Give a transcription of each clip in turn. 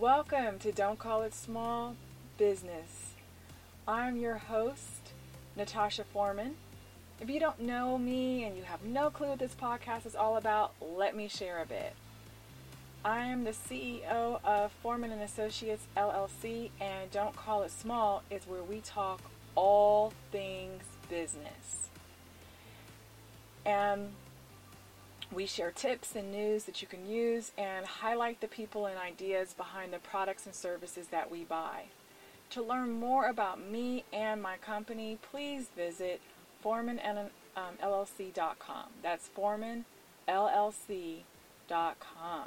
Welcome to Don't Call It Small Business. I'm your host, Natasha Foreman. If you don't know me and you have no clue what this podcast is all about, let me share a bit. I am the CEO of Foreman & Associates, LLC, and Don't Call It Small is where we talk all things business. And we share tips and news that you can use and highlight the people and ideas behind the products and services that we buy. To learn more about me and my company, please visit foremanllc.com. That's foremanllc.com.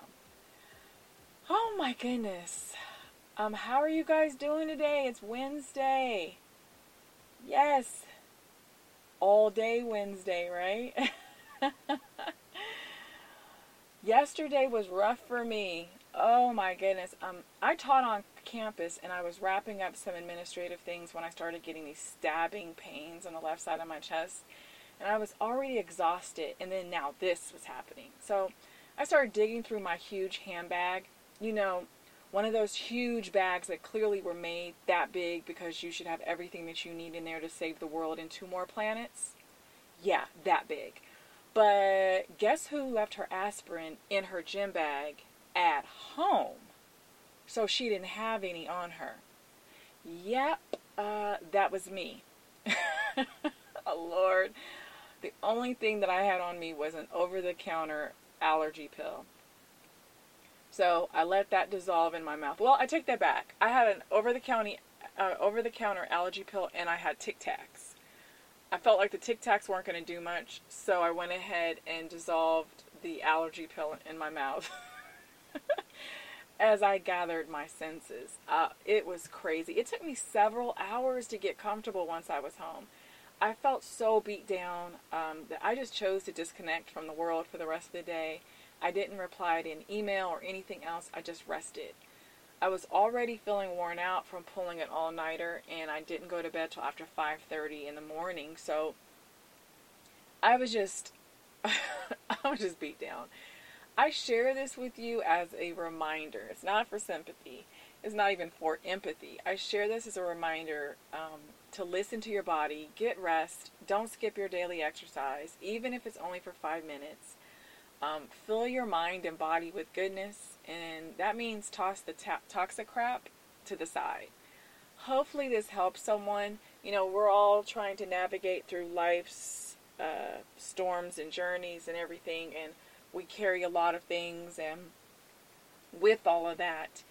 Oh my goodness. How are you guys doing today? It's Wednesday. Yes. All day Wednesday, right? Yesterday was rough for me. Oh my goodness. I taught on campus and I was wrapping up some administrative things when I started getting these stabbing pains on the left side of my chest. And I was already exhausted, and then now this was happening. So I started digging through my huge handbag. You know, one of those huge bags that clearly were made that big because you should have everything that you need in there to save the world and 2 more planets. Yeah, that big. But guess who left her aspirin in her gym bag at home? So she didn't have any on her. Yep, that was me. Oh, Lord. The only thing that I had on me was an over-the-counter allergy pill. So I let that dissolve in my mouth. Well, I take that back. I had an over-the-counter allergy pill, and I had Tic Tacs. I felt like the Tic Tacs weren't going to do much, so I went ahead and dissolved the allergy pill in my mouth as I gathered my senses. It was crazy. It took me several hours to get comfortable once I was home. I felt so beat down that I just chose to disconnect from the world for the rest of the day. I didn't reply to an email or anything else. I just rested. I was already feeling worn out from pulling an all-nighter, and I didn't go to bed till after 5:30 in the morning, so I was just beat down. I share this with you as a reminder. It's not for sympathy. It's not even for empathy. I share this as a reminder to listen to your body, get rest, don't skip your daily exercise, even if it's only for 5 minutes. Fill your mind and body with goodness, and that means toss the toxic crap to the side. Hopefully this helps someone. You know, we're all trying to navigate through life's storms and journeys and everything, and we carry a lot of things, and with all of that,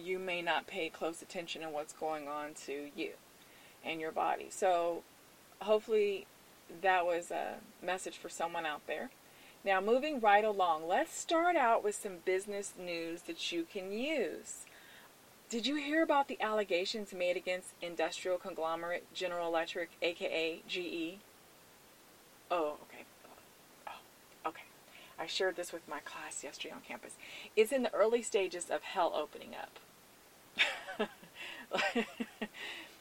you may not pay close attention to what's going on to you and your body. So hopefully that was a message for someone out there. Now, moving right along, let's start out with some business news that you can use. Did you hear about the allegations made against industrial conglomerate General Electric, aka GE? Oh, okay. I shared this with my class yesterday on campus. It's in the early stages of hell opening up.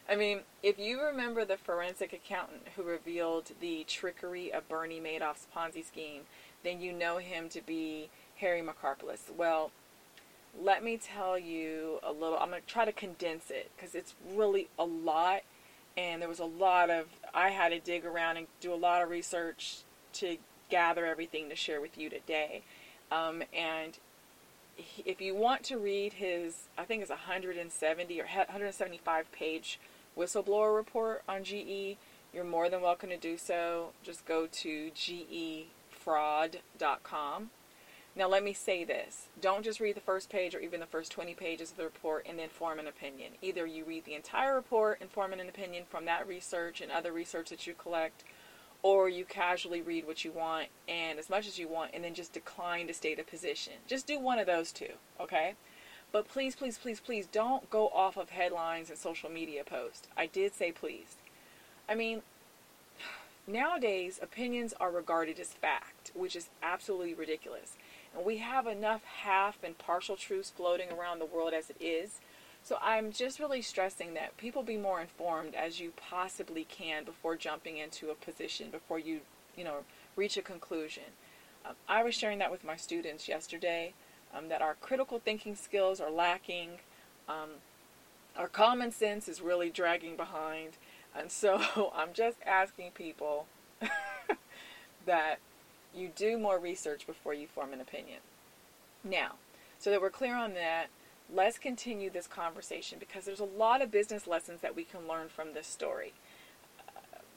I mean, if you remember the forensic accountant who revealed the trickery of Bernie Madoff's Ponzi scheme, then you know him to be Harry Markopolos. Well, let me tell you a little. I'm going to try to condense it because it's really a lot. And there was a lot of, I had to dig around and do a lot of research to gather everything to share with you today. And if you want to read his, I think it's 170 or 175 page whistleblower report on GE, you're more than welcome to do so. Just go to gefraud.com. Now let me say this, don't just read the first page or even the first 20 pages of the report and then form an opinion. Either you read the entire report and form an opinion from that research and other research that you collect, or you casually read what you want and as much as you want and then just decline to state a position. Just do one of those two, okay? But please, please, please, please don't go off of headlines and social media posts. I did say please. I mean, nowadays opinions are regarded as fact, which is absolutely ridiculous. And we have enough half and partial truths floating around the world as it is. So I'm just really stressing that people be more informed as you possibly can before jumping into a position, before you reach a conclusion. I was sharing that with my students yesterday, that our critical thinking skills are lacking. Our common sense is really dragging behind. And so I'm just asking people that you do more research before you form an opinion. Now, so that we're clear on that, let's continue this conversation because there's a lot of business lessons that we can learn from this story.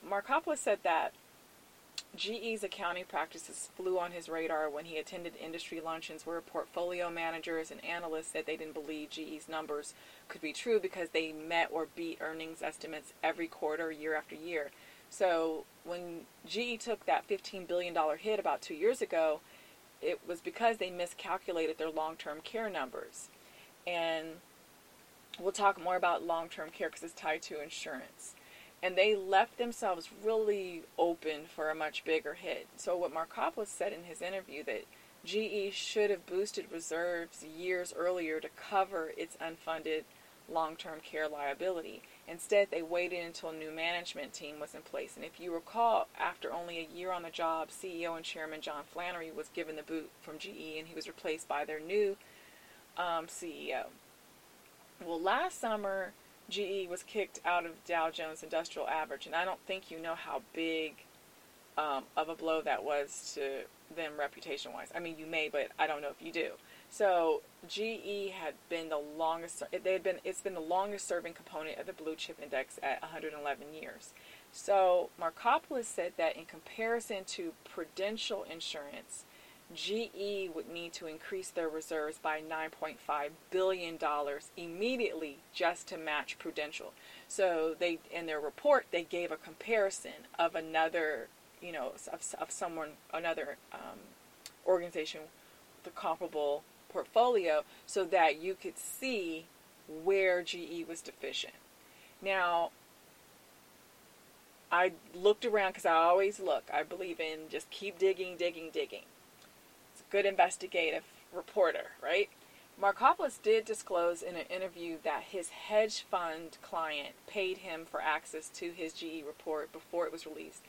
Markopolos said that GE's accounting practices flew on his radar when he attended industry luncheons where portfolio managers and analysts said they didn't believe GE's numbers could be true because they met or beat earnings estimates every quarter, year after year. So when GE took that $15 billion hit about 2 years ago, it was because they miscalculated their long-term care numbers. And we'll talk more about long-term care because it's tied to insurance. And they left themselves really open for a much bigger hit. So what Markopolos said in his interview that GE should have boosted reserves years earlier to cover its unfunded long-term care liability. Instead, they waited until a new management team was in place. And if you recall, after only a year on the job, CEO and Chairman John Flannery was given the boot from GE, and he was replaced by their new CEO. Well, last summer, GE was kicked out of Dow Jones Industrial Average, and I don't think you know how big of a blow that was to them reputation-wise. I mean, you may, but I don't know if you do. So GE had been it's been the longest serving component of the blue chip index at 111 years. So Markopolos said that in comparison to Prudential Insurance, GE would need to increase their reserves by $9.5 billion immediately just to match Prudential. So they, in their report, they gave a comparison of another organization with a comparable portfolio so that you could see where GE was deficient. Now, I looked around because I always look. I believe in just keep digging. It's a good investigative reporter, right? Markopolos did disclose in an interview that his hedge fund client paid him for access to his GE report before it was released,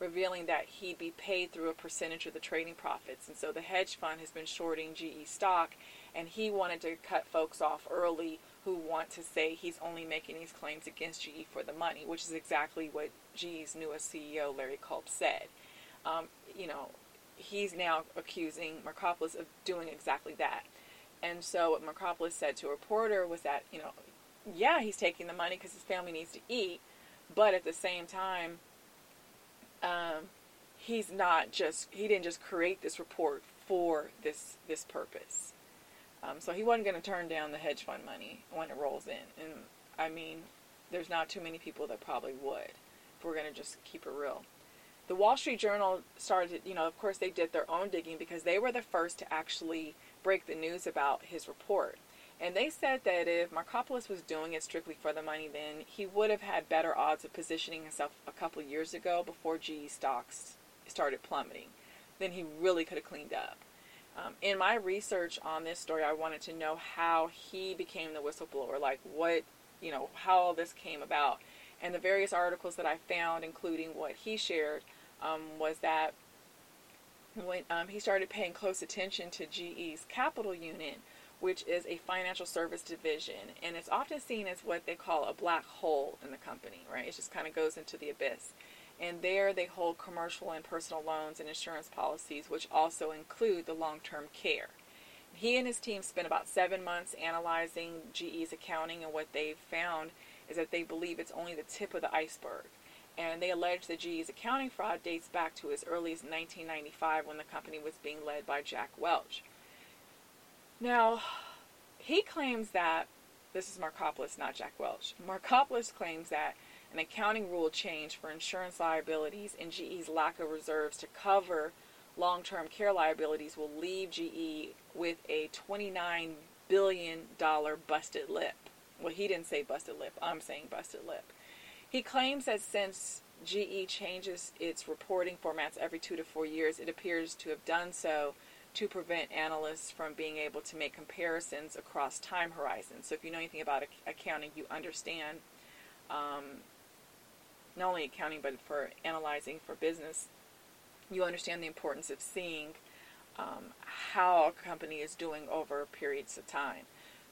revealing that he'd be paid through a percentage of the trading profits. And so the hedge fund has been shorting GE stock, and he wanted to cut folks off early who want to say he's only making these claims against GE for the money, which is exactly what GE's newest CEO, Larry Culp, said. He's now accusing Markopolos of doing exactly that. And so what Markopolos said to a reporter was that, he's taking the money because his family needs to eat, but at the same time, he didn't just create this report for this purpose. So he wasn't going to turn down the hedge fund money when it rolls in. And I mean, there's not too many people that probably would, if we're going to just keep it real. The Wall Street Journal started, of course they did their own digging because they were the first to actually break the news about his report. And they said that if Markopolos was doing it strictly for the money, then he would have had better odds of positioning himself a couple of years ago before GE stocks started plummeting, then he really could have cleaned up. In my research on this story, I wanted to know how he became the whistleblower, like what, you know, how all this came about. And the various articles that I found, including what he shared, was that when he started paying close attention to GE's capital unit, which is a financial service division, and it's often seen as what they call a black hole in the company, right? It just kind of goes into the abyss. And there they hold commercial and personal loans and insurance policies, which also include the long-term care. He and his team spent about 7 months analyzing GE's accounting, and what they found is that they believe it's only the tip of the iceberg. And they allege that GE's accounting fraud dates back to as early as 1995, when the company was being led by Jack Welch. Now, he claims that, this is Markopolos, not Jack Welch. Markopolos claims that an accounting rule change for insurance liabilities and GE's lack of reserves to cover long-term care liabilities will leave GE with a $29 billion busted lip. Well, he didn't say busted lip. I'm saying busted lip. He claims that since GE changes its reporting formats every 2 to 4 years, it appears to have done so to prevent analysts from being able to make comparisons across time horizons. So if you know anything about accounting, you understand not only accounting, but for analyzing for business, you understand the importance of seeing how a company is doing over periods of time.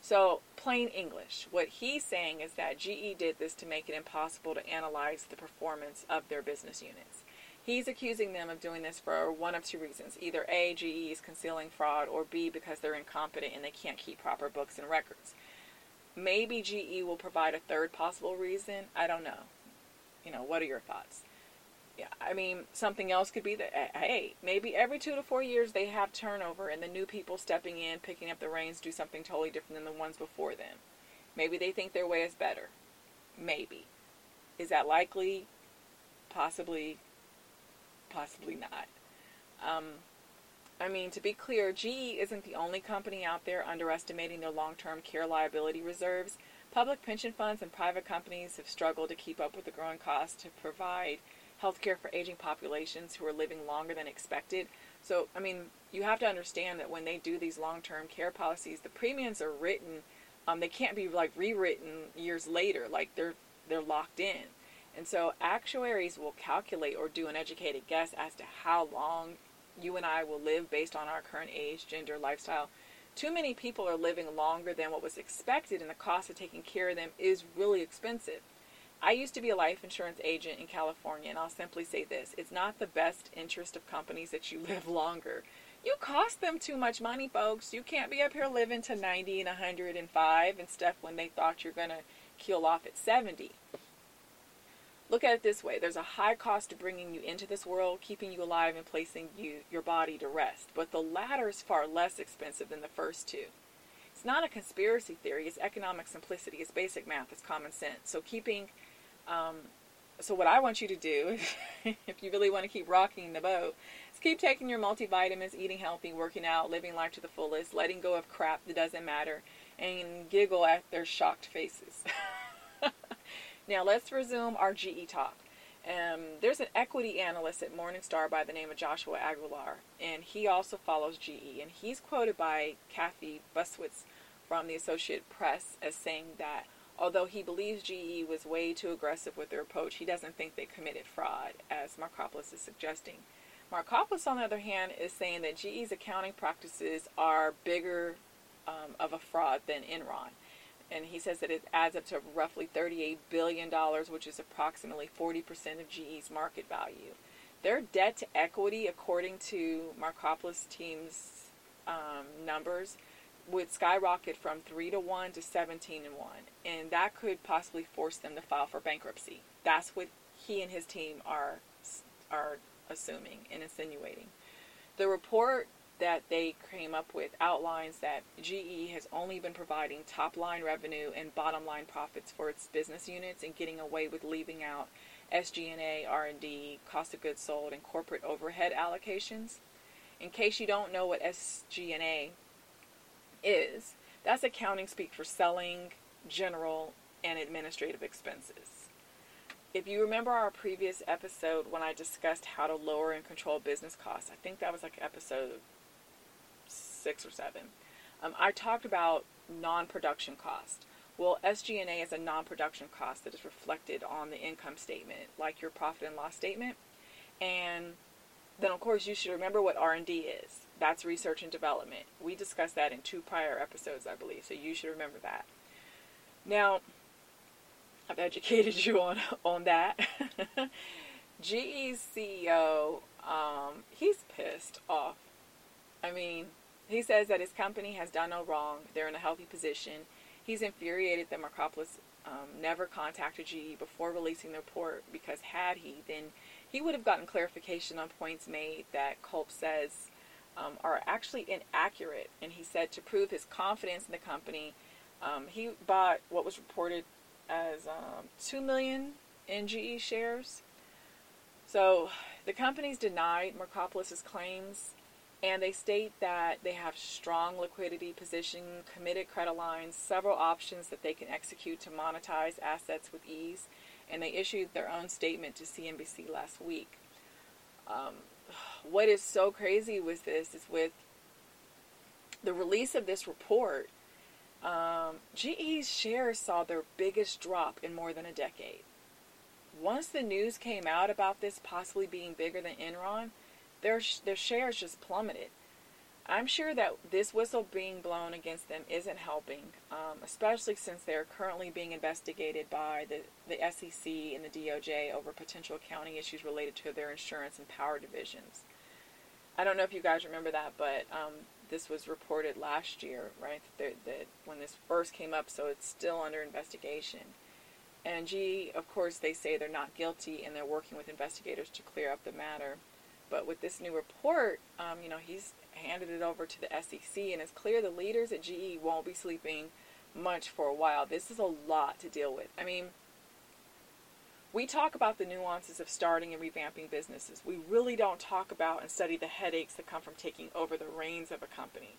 So, plain English, what he's saying is that GE did this to make it impossible to analyze the performance of their business units. He's accusing them of doing this for one of two reasons. Either A, GE is concealing fraud, or B, because they're incompetent and they can't keep proper books and records. Maybe GE will provide a third possible reason. I don't know. You know, what are your thoughts? Yeah, I mean, something else could be that, hey, maybe every 2 to 4 years they have turnover and the new people stepping in, picking up the reins, do something totally different than the ones before them. Maybe they think their way is better. Maybe. Is that likely? Possibly. Possibly not. I mean, to be clear, GE isn't the only company out there underestimating their long-term care liability reserves. Public pension funds and private companies have struggled to keep up with the growing cost to provide health care for aging populations who are living longer than expected. So, I mean, you have to understand that when they do these long-term care policies, the premiums are written. They can't be, like, rewritten years later. Like, they're locked in. And so actuaries will calculate or do an educated guess as to how long you and I will live based on our current age, gender, lifestyle. Too many people are living longer than what was expected, and the cost of taking care of them is really expensive. I used to be a life insurance agent in California, and I'll simply say this. It's not the best interest of companies that you live longer. You cost them too much money, folks. You can't be up here living to 90 and 105 and stuff when they thought you're going to keel off at 70. Look at it this way. There's a high cost to bringing you into this world, keeping you alive, and placing your body to rest. But the latter is far less expensive than the first two. It's not a conspiracy theory. It's economic simplicity. It's basic math. It's common sense. So what I want you to do, if you really want to keep rocking the boat, is keep taking your multivitamins, eating healthy, working out, living life to the fullest, letting go of crap that doesn't matter, and giggle at their shocked faces. Now, let's resume our GE talk. There's an equity analyst at Morningstar by the name of Joshua Aguilar, and he also follows GE. And he's quoted by Kathy Buswitz from the Associated Press as saying that although he believes GE was way too aggressive with their approach, he doesn't think they committed fraud, as Markopolos is suggesting. Markopolos, on the other hand, is saying that GE's accounting practices are bigger of a fraud than Enron. And he says that it adds up to roughly $38 billion, which is approximately 40% of GE's market value. Their debt to equity, according to Markopolos' team's numbers, would skyrocket from 3-1 to 17-1. And that could possibly force them to file for bankruptcy. That's what he and his team are assuming and insinuating. The report that they came up with outlines that GE has only been providing top-line revenue and bottom-line profits for its business units and getting away with leaving out SG&A, R&D, cost of goods sold, and corporate overhead allocations. In case you don't know what SG&A is, that's accounting speak for selling, general, and administrative expenses. If you remember our previous episode when I discussed how to lower and control business costs, I think that was like episode 6 or 7, I talked about non-production cost. Well, SG&A is a non-production cost that is reflected on the income statement, like your profit and loss statement. And then, of course, you should remember what R&D is. That's research and development. We discussed that in 2 prior episodes, I believe, so you should remember that. Now, I've educated you on that. GE's CEO, he's pissed off. I mean, he says that his company has done no wrong. They're in a healthy position. He's infuriated that Markopolos never contacted GE before releasing the report, because had he, then he would have gotten clarification on points made that Culp says are actually inaccurate. And he said to prove his confidence in the company, he bought what was reported as 2 million in GE shares. So the companies denied Markopolos' claims, and they state that they have strong liquidity position, committed credit lines, several options that they can execute to monetize assets with ease, and they issued their own statement to CNBC last week. What is so crazy with this is with the release of this report, GE's shares saw their biggest drop in more than a decade. Once the news came out about this possibly being bigger than Enron, their shares just plummeted. I'm sure that this whistle being blown against them isn't helping, especially since they're currently being investigated by the SEC and the DOJ over potential accounting issues related to their insurance and power divisions. I don't know if you guys remember that, but this was reported last year, right, that when this first came up, so it's still under investigation. And GE, of course, they say they're not guilty, and they're working with investigators to clear up the matter. But with this new report, he's handed it over to the SEC, and it's clear the leaders at GE won't be sleeping much for a while. This is a lot to deal with. I mean, we talk about the nuances of starting and revamping businesses. We really don't talk about and study the headaches that come from taking over the reins of a company.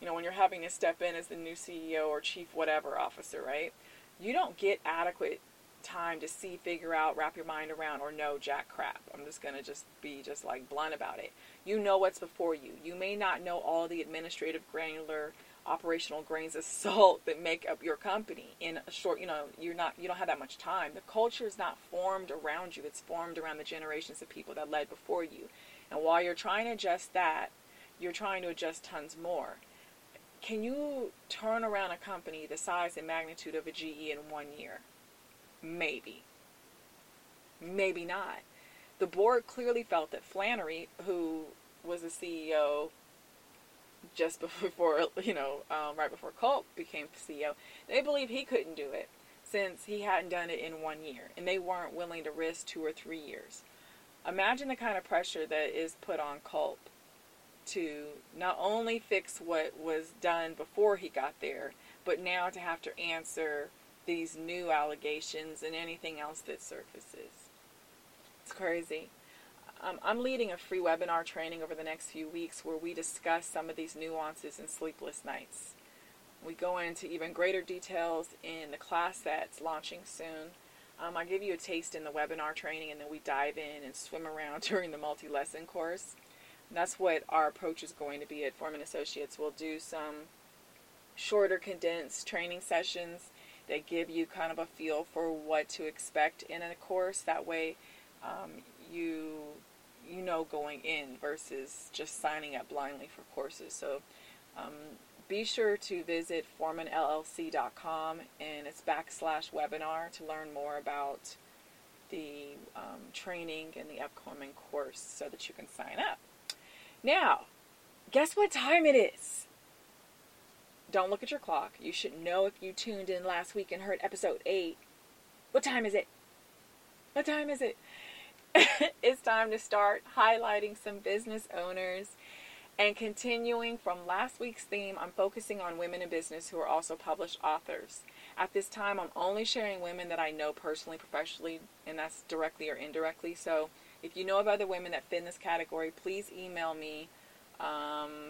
You know, when you're having to step in as the new CEO or chief whatever officer, right? You don't get adequate time to see, figure out, wrap your mind around, or know jack crap. I'm just going to be like blunt about it. You know what's before you. You may not know all the administrative, granular, operational grains of salt that make up your company in a short, you don't have that much time. The culture is not formed around you. It's formed around the generations of people that led before you. And while you're trying to adjust that, you're trying to adjust tons more. Can you turn around a company the size and magnitude of a GE in 1 year? Maybe not. The board clearly felt that Flannery, who was the CEO just before, right before Culp became CEO, they believed he couldn't do it since he hadn't done it in 1 year, and they weren't willing to risk 2 or 3 years. Imagine the kind of pressure that is put on Culp to not only fix what was done before he got there, but now to have to answer these new allegations and anything else that surfaces. It's crazy. I'm leading a free webinar training over the next few weeks where we discuss some of these nuances in sleepless nights. We go into even greater details in the class that's launching soon. I give you a taste in the webinar training, and then we dive in and swim around during the multi-lesson course. And that's what our approach is going to be at Foreman Associates. We'll do some shorter, condensed training sessions. They give you kind of a feel for what to expect in a course. That way, you know going in versus just signing up blindly for courses. So be sure to visit foremanllc.com, and it's /webinar to learn more about the training and the upcoming course so that you can sign up. Now, guess what time it is? Don't look at your clock. You should know if you tuned in last week and heard episode 8. What time is it? What time is it? It's time to start highlighting some business owners. And continuing from last week's theme, I'm focusing on women in business who are also published authors. At this time, I'm only sharing women that I know personally, professionally, and that's directly or indirectly. So if you know of other women that fit in this category, please email me.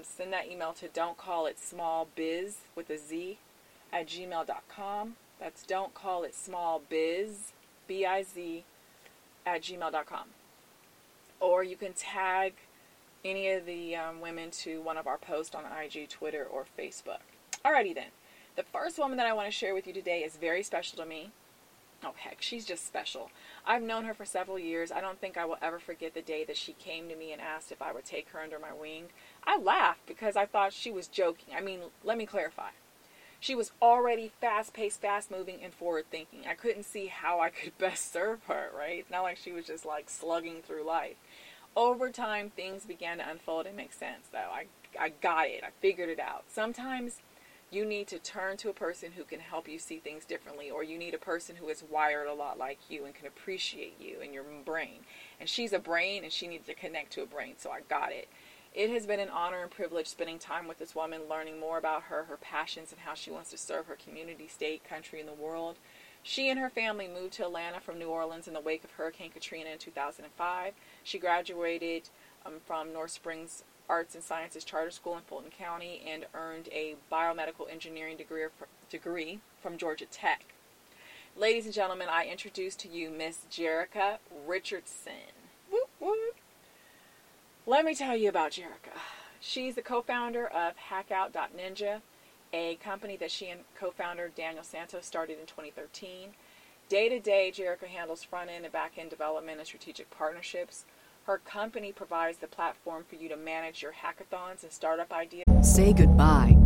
Send that email to dontcallitsmallbiz@gmail.com. That's dontcallitsmallbiz at gmail.com. Or you can tag any of the women to one of our posts on IG, Twitter, or Facebook. Alrighty then. The first woman that I want to share with you today is very special to me. Oh heck, she's just special. I've known her for several years. I don't think I will ever forget the day that she came to me and asked if I would take her under my wing. I laughed because I thought she was joking. I mean, let me clarify. She was already fast-paced, fast-moving, and forward-thinking. I couldn't see how I could best serve her, right? It's not like she was just like slugging through life. Over time, things began to unfold and make sense, though. I got it. I figured it out. Sometimes you need to turn to a person who can help you see things differently, or you need a person who is wired a lot like you and can appreciate you and your brain. And she's a brain, and she needs to connect to a brain, so I got it. It has been an honor and privilege spending time with this woman, learning more about her, her passions, and how she wants to serve her community, state, country, and the world. She and her family moved to Atlanta from New Orleans in the wake of Hurricane Katrina in 2005. She graduated from North Springs Arts and Sciences Charter School in Fulton County and earned a biomedical engineering degree from Georgia Tech. Ladies and gentlemen, I introduce to you Miss Jerica Richardson. Whoop, whoop. Let me tell you about Jerica. She's the co-founder of HackOut.Ninja, a company that she and co-founder Daniel Santos started in 2013. Day-to-day, Jerica handles front-end and back-end development and strategic partnerships. Her company provides the platform for you to manage your hackathons and startup ideas. Say goodbye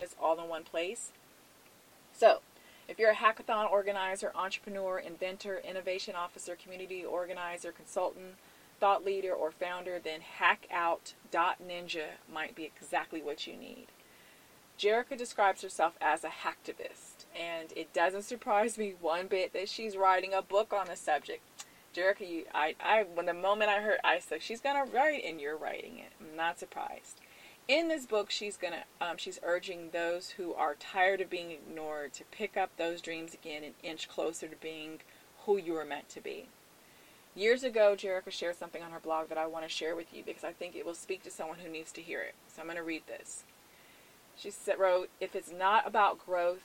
It's all in one place. So, if you're a hackathon organizer, entrepreneur, inventor, innovation officer, community organizer, consultant, thought leader, or founder, then hackout.ninja might be exactly what you need. Jerica describes herself as a hacktivist, and it doesn't surprise me one bit that she's writing a book on the subject. Jerica, when the moment I heard, I said, she's going to write, and you're writing it. I'm not surprised. In this book, she's urging those who are tired of being ignored to pick up those dreams again and inch closer to being who you were meant to be. Years ago, Jerica shared something on her blog that I want to share with you because I think it will speak to someone who needs to hear it. So I'm going to read this. She wrote, "If it's not about growth,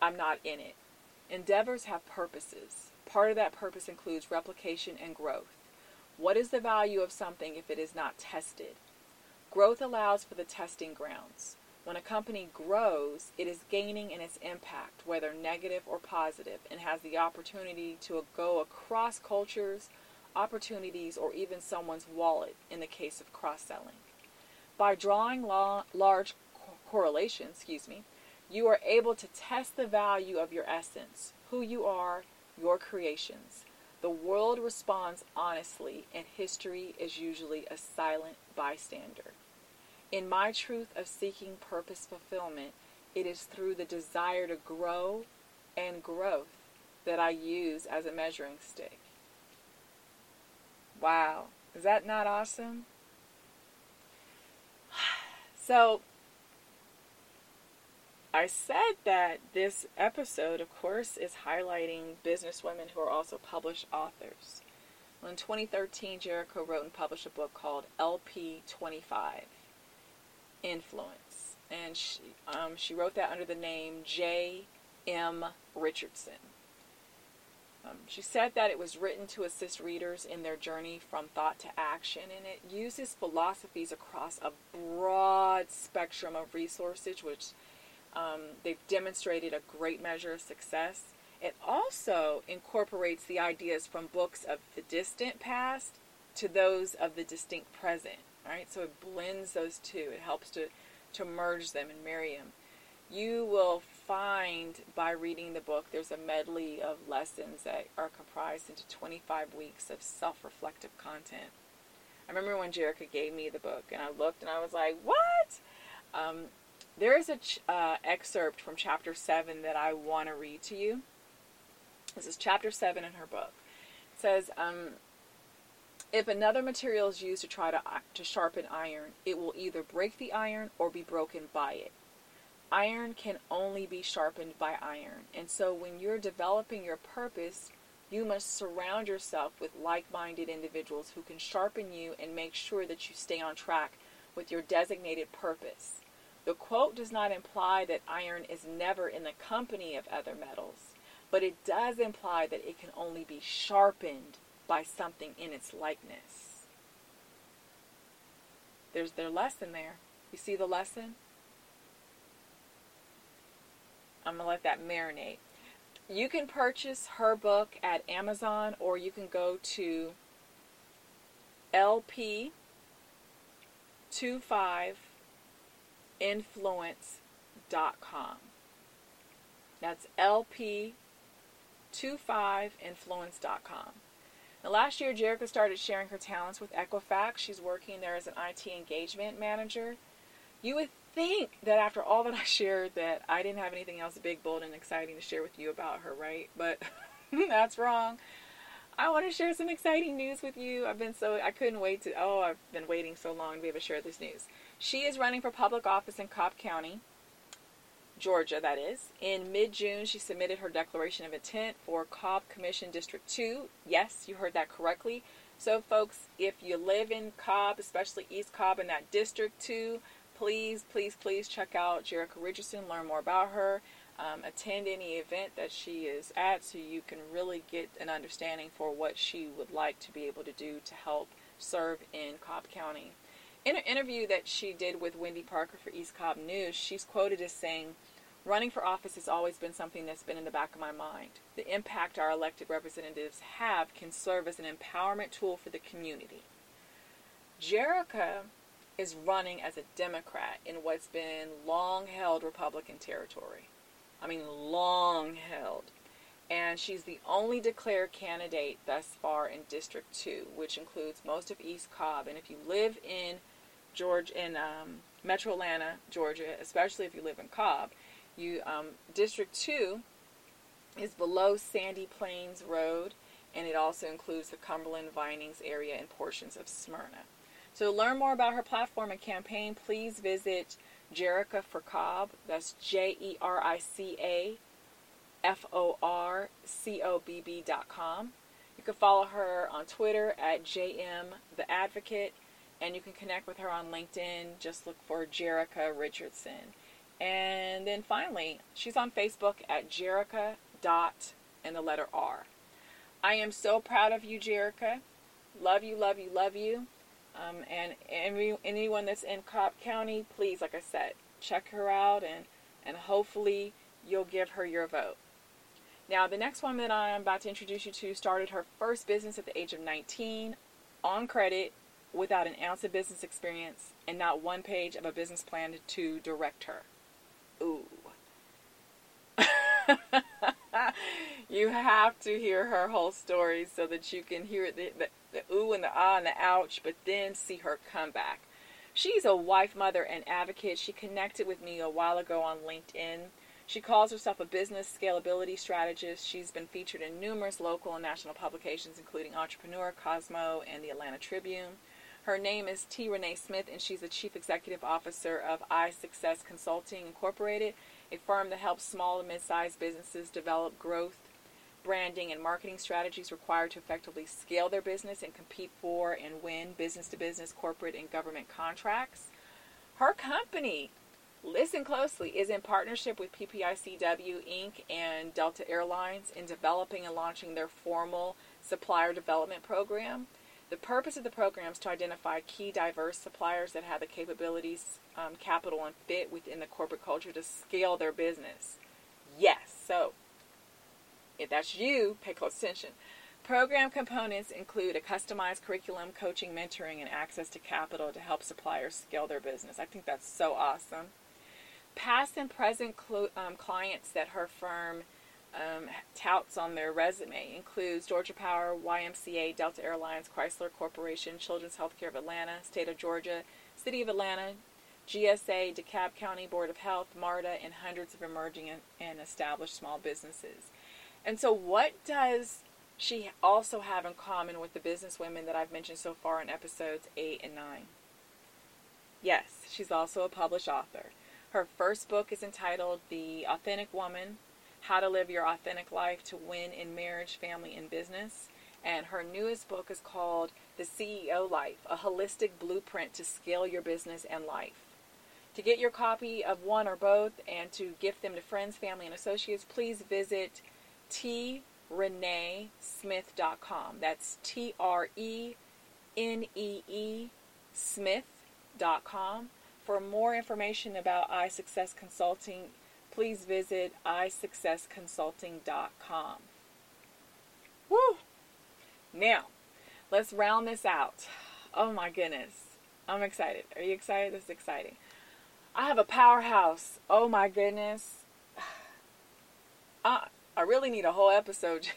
I'm not in it. Endeavors have purposes. Part of that purpose includes replication and growth. What is the value of something if it is not tested? Growth allows for the testing grounds. When a company grows, it is gaining in its impact, whether negative or positive, and has the opportunity to go across cultures, opportunities, or even someone's wallet in the case of cross-selling. By drawing large correlations, you are able to test the value of your essence, who you are, your creations. The world responds honestly, and history is usually a silent bystander. In my truth of seeking purpose fulfillment, it is through the desire to grow and growth that I use as a measuring stick." Wow, is that not awesome? So, I said that this episode, of course, is highlighting businesswomen who are also published authors. Well, in 2013, Jerica wrote and published a book called LP25 Influence, and she wrote that under the name J.M. Richardson. She said that it was written to assist readers in their journey from thought to action, and it uses philosophies across a broad spectrum of resources, which they've demonstrated a great measure of success. It also incorporates the ideas from books of the distant past to those of the distinct present, right? So it blends those two. It helps to merge them and marry them. You will find by reading the book, there's a medley of lessons that are comprised into 25 weeks of self-reflective content. I remember when Jerica gave me the book and I looked and I was like, what? There is an excerpt from chapter 7 that I want to read to you. This is chapter 7 in her book. It says, If another material is used to try to sharpen iron, it will either break the iron or be broken by it. Iron can only be sharpened by iron, and so when you're developing your purpose, you must surround yourself with like-minded individuals who can sharpen you and make sure that you stay on track with your designated purpose. The quote does not imply that iron is never in the company of other metals, but it does imply that it can only be sharpened by something in its likeness. There's their lesson there. You see the lesson? I'm going to let that marinate. You can purchase her book at Amazon, or you can go to LP25Influence.com. That's LP25Influence.com. Now, last year, Jerica started sharing her talents with Equifax. She's working there as an IT engagement manager. You would think that after all that I shared that I didn't have anything else big, bold, and exciting to share with you about her, right? But that's wrong. I want to share some exciting news with you. I've been waiting so long to be able to share this news. She is running for public office in Cobb County, Georgia, that is. In mid-June, she submitted her declaration of intent for Cobb Commission District 2. Yes, you heard that correctly. So, folks, if you live in Cobb, especially East Cobb, in that District 2, please check out Jerica Richardson, learn more about her, attend any event that she is at so you can really get an understanding for what she would like to be able to do to help serve in Cobb County. In an interview that she did with Wendy Parker for East Cobb News, she's quoted as saying, "Running for office has always been something that's been in the back of my mind. The impact our elected representatives have can serve as an empowerment tool for the community." Jerica is running as a Democrat in what's been long-held Republican territory. I mean, long-held. And she's the only declared candidate thus far in District 2, which includes most of East Cobb. And if you live in Metro Atlanta, Georgia, especially if you live in Cobb, District 2 is below Sandy Plains Road, and it also includes the Cumberland, Vinings area and portions of Smyrna. So to learn more about her platform and campaign, please visit Jerica for Cobb. That's JericaForCobb.com. You can follow her on Twitter at JMTheAdvocate, and you can connect with her on LinkedIn. Just look for Jerica Richardson. And then finally, she's on Facebook at Jerica.R. I am so proud of you, Jerica. Love you, love you, love you. And anyone that's in Cobb County, please, like I said, check her out, and hopefully you'll give her your vote. Now, the next one that I'm about to introduce you to started her first business at the age of 19, on credit, without an ounce of business experience, and not one page of a business plan to direct her. Ooh. You have to hear her whole story so that you can hear the ooh and the ah and the ouch, but then see her comeback. She's a wife, mother, and advocate. She connected with me a while ago on LinkedIn. She calls herself a business scalability strategist. She's been featured in numerous local and national publications, including Entrepreneur, Cosmo, and the Atlanta Tribune. Her name is T. Renee Smith, and she's the Chief Executive Officer of iSuccess Consulting Incorporated, a firm that helps small and mid-sized businesses develop growth, branding, and marketing strategies required to effectively scale their business and compete for and win business-to-business, corporate, and government contracts. Her company, listen closely, is in partnership with PPICW, Inc. and Delta Airlines in developing and launching their formal supplier development program. The purpose of the program is to identify key diverse suppliers that have the capabilities, capital, and fit within the corporate culture to scale their business. Yes, so if that's you, pay close attention. Program components include a customized curriculum, coaching, mentoring, and access to capital to help suppliers scale their business. I think that's so awesome. Past and present clients that her firm touts on their resume includes Georgia Power, YMCA, Delta Airlines, Chrysler Corporation, Children's Healthcare of Atlanta, State of Georgia, City of Atlanta, GSA, DeKalb County Board of Health, MARTA, and hundreds of emerging and established small businesses. And so what does she also have in common with the business women that I've mentioned so far in episodes 8 and 9? Yes, she's also a published author. Her first book is entitled The Authentic Woman, How to Live Your Authentic Life to Win in Marriage, Family, and Business. And her newest book is called The CEO Life, a holistic blueprint to scale your business and life. To get your copy of one or both and to gift them to friends, family, and associates, please visit TReneeSmith.com. That's TRenee Smith.com. For more information about iSuccess Consulting, please visit iSuccessConsulting.com. Woo! Now, let's round this out. Oh my goodness. I'm excited. Are you excited? This is exciting. I have a powerhouse. Oh my goodness. I really need a whole episode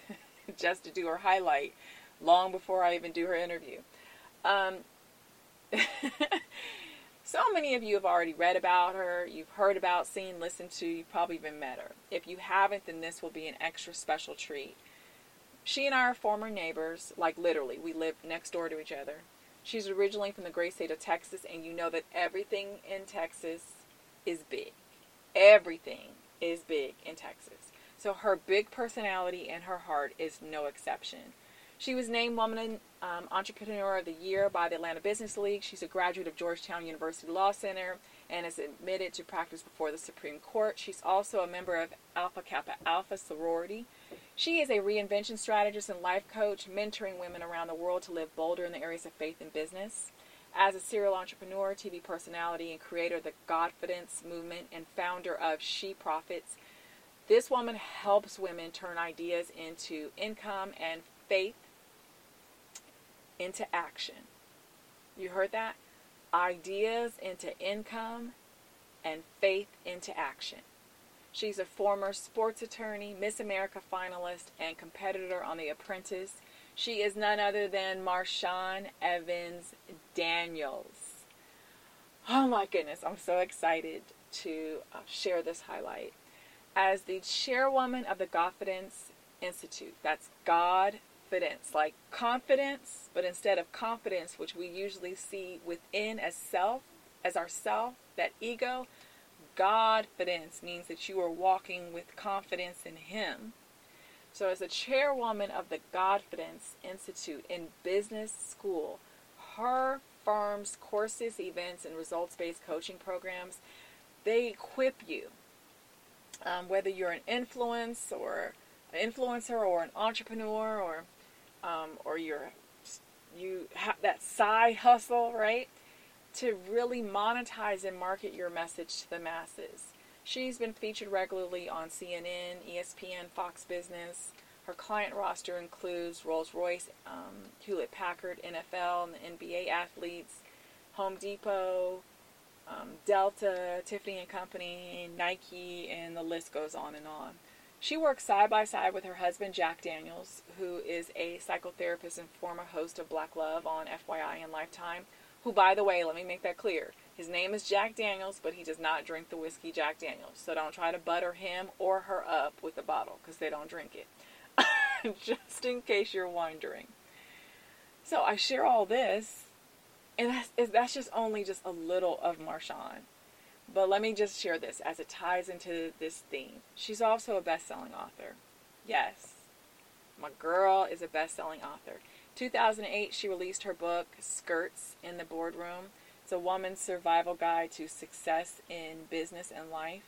just to do her highlight long before I even do her interview. So many of you have already read about her, you've heard about, seen, listened to, you've probably even met her. If you haven't, then this will be an extra special treat. She and I are former neighbors, like literally, we lived next door to each other. She's originally from the great state of Texas, and you know that everything in Texas is big. Everything is big in Texas. So her big personality and her heart is no exception. She was named Woman Entrepreneur of the Year by the Atlanta Business League. She's a graduate of Georgetown University Law Center and is admitted to practice before the Supreme Court. She's also a member of Alpha Kappa Alpha Sorority. She is a reinvention strategist and life coach, mentoring women around the world to live bolder in the areas of faith and business. As a serial entrepreneur, TV personality, and creator of the Godfidence movement and founder of She Profits, this woman helps women turn ideas into income and faith into action. You heard that? Ideas into income and faith into action. She's a former sports attorney, Miss America finalist, and competitor on The Apprentice. She is none other than Marshawn Evans Daniels. Oh my goodness, I'm so excited to share this highlight. As the chairwoman of the Godfidence Institute, that's Godfidence, like confidence, but instead of confidence, which we usually see within as self, as ourself, that ego, Godfidence means that you are walking with confidence in Him. So as a chairwoman of the Godfidence Institute in business school, her firm's courses, events, and results-based coaching programs, they equip you. Whether you're an influencer or an entrepreneur or you have that side hustle, right? To really monetize and market your message to the masses. She's been featured regularly on CNN, ESPN, Fox Business. Her client roster includes Rolls-Royce, Hewlett-Packard, NFL, and the NBA athletes, Home Depot, Delta, Tiffany & Company, Nike, and the list goes on and on. She works side by side with her husband, Jack Daniels, who is a psychotherapist and former host of Black Love on FYI and Lifetime, who, by the way, let me make that clear. His name is Jack Daniels, but he does not drink the whiskey Jack Daniels. So don't try to butter him or her up with a bottle because they don't drink it. Just in case you're wondering. So I share all this, and that's just a little of Marshawn. But let me just share this as it ties into this theme. She's also a best-selling author. Yes, my girl is a best-selling author. 2008, she released her book, Skirts in the Boardroom. It's a woman's survival guide to success in business and life.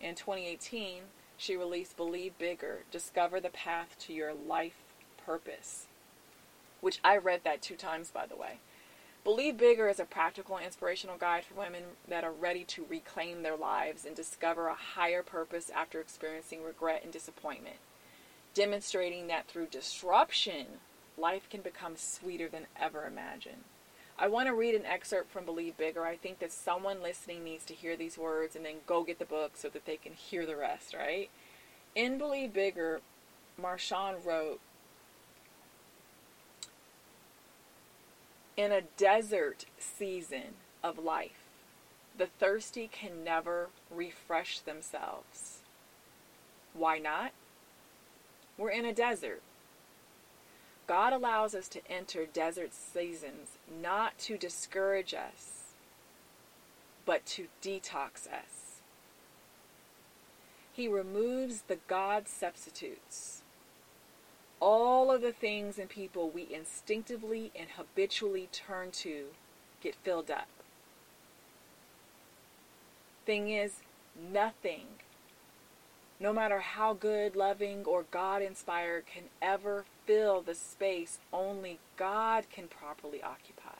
In 2018, she released Believe Bigger, Discover the Path to Your Life Purpose, which I read that 2 times, by the way. Believe Bigger is a practical and inspirational guide for women that are ready to reclaim their lives and discover a higher purpose after experiencing regret and disappointment, demonstrating that through disruption, life can become sweeter than ever imagined. I want to read an excerpt from Believe Bigger. I think that someone listening needs to hear these words and then go get the book so that they can hear the rest, right? In Believe Bigger, Marshawn wrote, "In a desert season of life, the thirsty can never refresh themselves. Why not? We're in a desert. God allows us to enter desert seasons not to discourage us, but to detox us. He removes the God substitutes. All of the things and people we instinctively and habitually turn to get filled up. Thing is, nothing, no matter how good, loving, or God-inspired, can ever fill the space only God can properly occupy.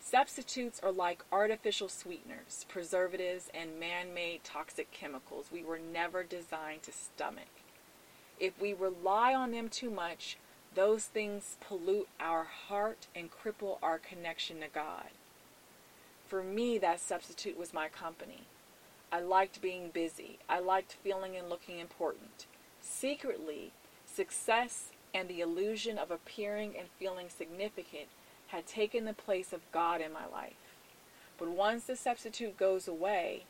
Substitutes are like artificial sweeteners, preservatives, and man-made toxic chemicals we were never designed to stomach. If we rely on them too much, those things pollute our heart and cripple our connection to God. For me, that substitute was my company. I liked being busy. I liked feeling and looking important. Secretly, success and the illusion of appearing and feeling significant had taken the place of God in my life. But once the substitute goes away,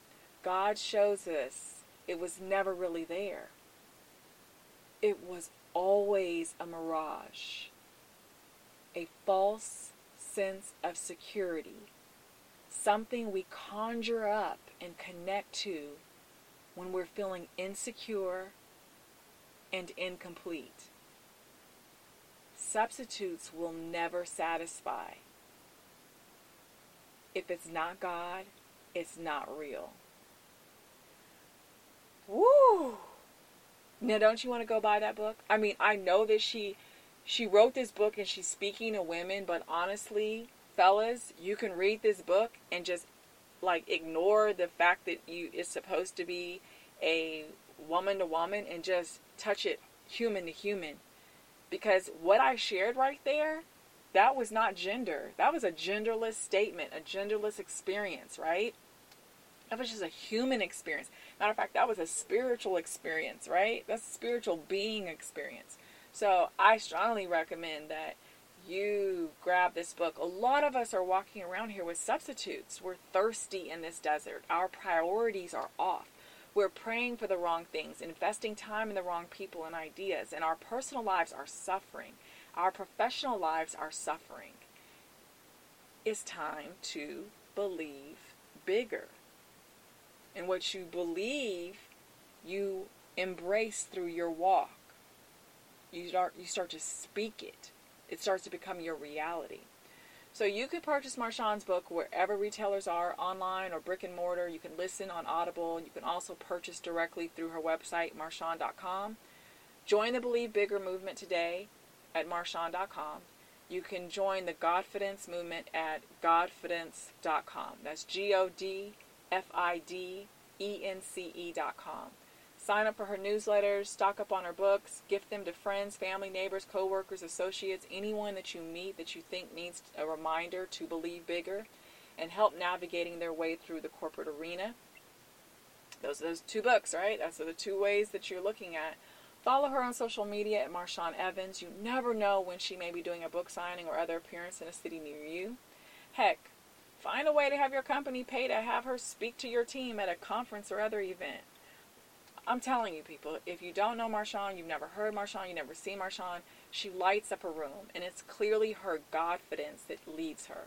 God shows us it was never really there. It was always a mirage, a false sense of security, something we conjure up and connect to when we're feeling insecure and incomplete. Substitutes will never satisfy. If it's not God, it's not real. Woo! Now, don't you want to go buy that book? I mean, I know that she wrote this book and she's speaking to women, but honestly, fellas, you can read this book and just ignore the fact that it's supposed to be a woman to woman and just touch it human to human. Because what I shared right there, that was not gender. That was a genderless statement, a genderless experience, right? That was just a human experience. Matter of fact, that was a spiritual experience, right? That's a spiritual being experience. So I strongly recommend that you grab this book. A lot of us are walking around here with substitutes. We're thirsty in this desert. Our priorities are off. We're praying for the wrong things, investing time in the wrong people and ideas, and our personal lives are suffering. Our professional lives are suffering. It's time to believe bigger. And what you believe, you embrace through your walk. You start to speak it. It starts to become your reality. So you could purchase Marshawn's book wherever retailers are, online or brick and mortar. You can listen on Audible. You can also purchase directly through her website, Marshawn.com. Join the Believe Bigger movement today at Marshawn.com. You can join the Godfidence movement at Godfidence.com. That's Godfidence.com. Sign up for her newsletters, stock up on her books, gift them to friends, family, neighbors, coworkers, associates, anyone that you meet that you think needs a reminder to believe bigger, and help navigating their way through the corporate arena. Those are those two books, right? Those are the two ways that you're looking at. Follow her on social media at Marshawn Evans. You never know when she may be doing a book signing or other appearance in a city near you. Heck, find a way to have your company pay to have her speak to your team at a conference or other event. I'm telling you, people, if you don't know Marshawn, you've never heard Marshawn, you've never seen Marshawn, she lights up a room, and it's clearly her Godfidence that leads her.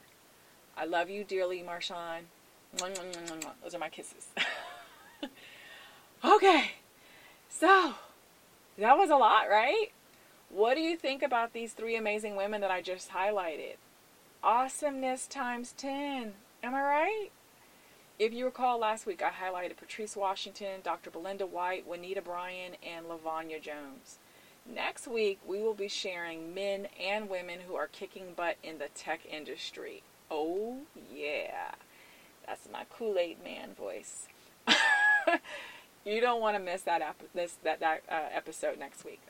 I love you dearly, Marshawn. Those are my kisses. Okay, so that was a lot, right? What do you think about these three amazing women that I just highlighted? Awesomeness times 10. Am I right? If you recall, last week I highlighted Patrice Washington, Dr. Belinda White, Juanita Bryan, and LaVonya Jones. Next week, we will be sharing men and women who are kicking butt in the tech industry. Oh, yeah. That's my Kool-Aid man voice. You don't want to miss that episode next week.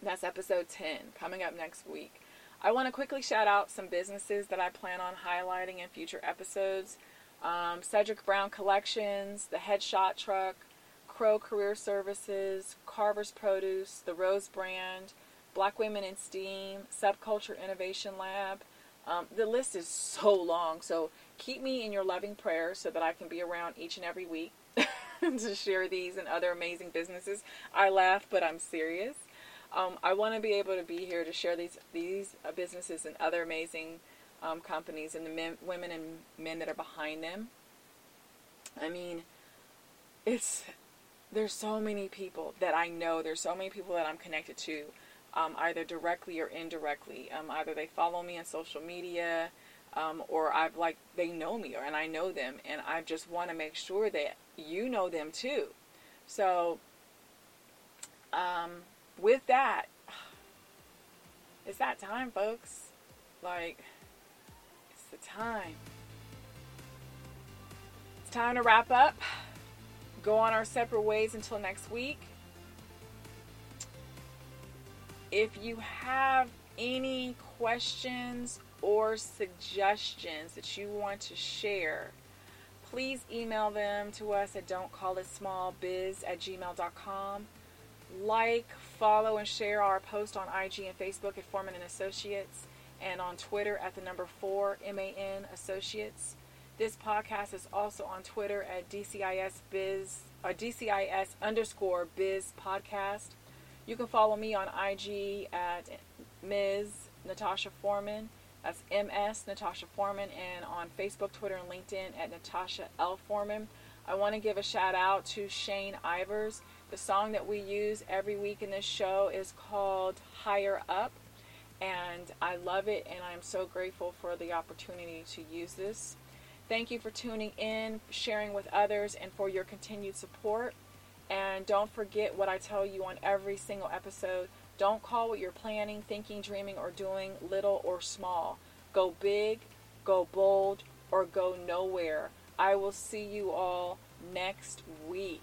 That's episode 10, coming up next week. I want to quickly shout out some businesses that I plan on highlighting in future episodes. Cedric Brown Collections, The Headshot Truck, Crow Career Services, Carver's Produce, The Rose Brand, Black Women in STEAM, Subculture Innovation Lab. The list is so long, so keep me in your loving prayers so that I can be around each and every week to share these and other amazing businesses. I laugh, but I'm serious. I want to be able to be here to share these businesses and other amazing companies and the men, women and men that are behind them. I mean, there's so many people that I know. There's so many people that I'm connected to, either directly or indirectly. Either they follow me on social media, or they know me, and I know them, and I just want to make sure that you know them too. So, with that, it's that time, folks. It's the time. It's time to wrap up. Go on our separate ways until next week. If you have any questions or suggestions that you want to share, please email them to us at don'tcallitsmallbiz@gmail.com. Like, follow, and share our post on IG and Facebook at Foreman & Associates and on Twitter at @4MAN Associates. This podcast is also on Twitter at DCIS_biz podcast. You can follow me on IG at Ms. Natasha Foreman. That's MS Natasha Foreman, and on Facebook, Twitter, and LinkedIn at Natasha L. Foreman. I want to give a shout out to Shane Ivers. The song that we use every week in this show is called Higher Up, and I love it, and I'm so grateful for the opportunity to use this. Thank you for tuning in, sharing with others, and for your continued support. And don't forget what I tell you on every single episode. Don't call what you're planning, thinking, dreaming, or doing little or small. Go big, go bold, or go nowhere. I will see you all next week.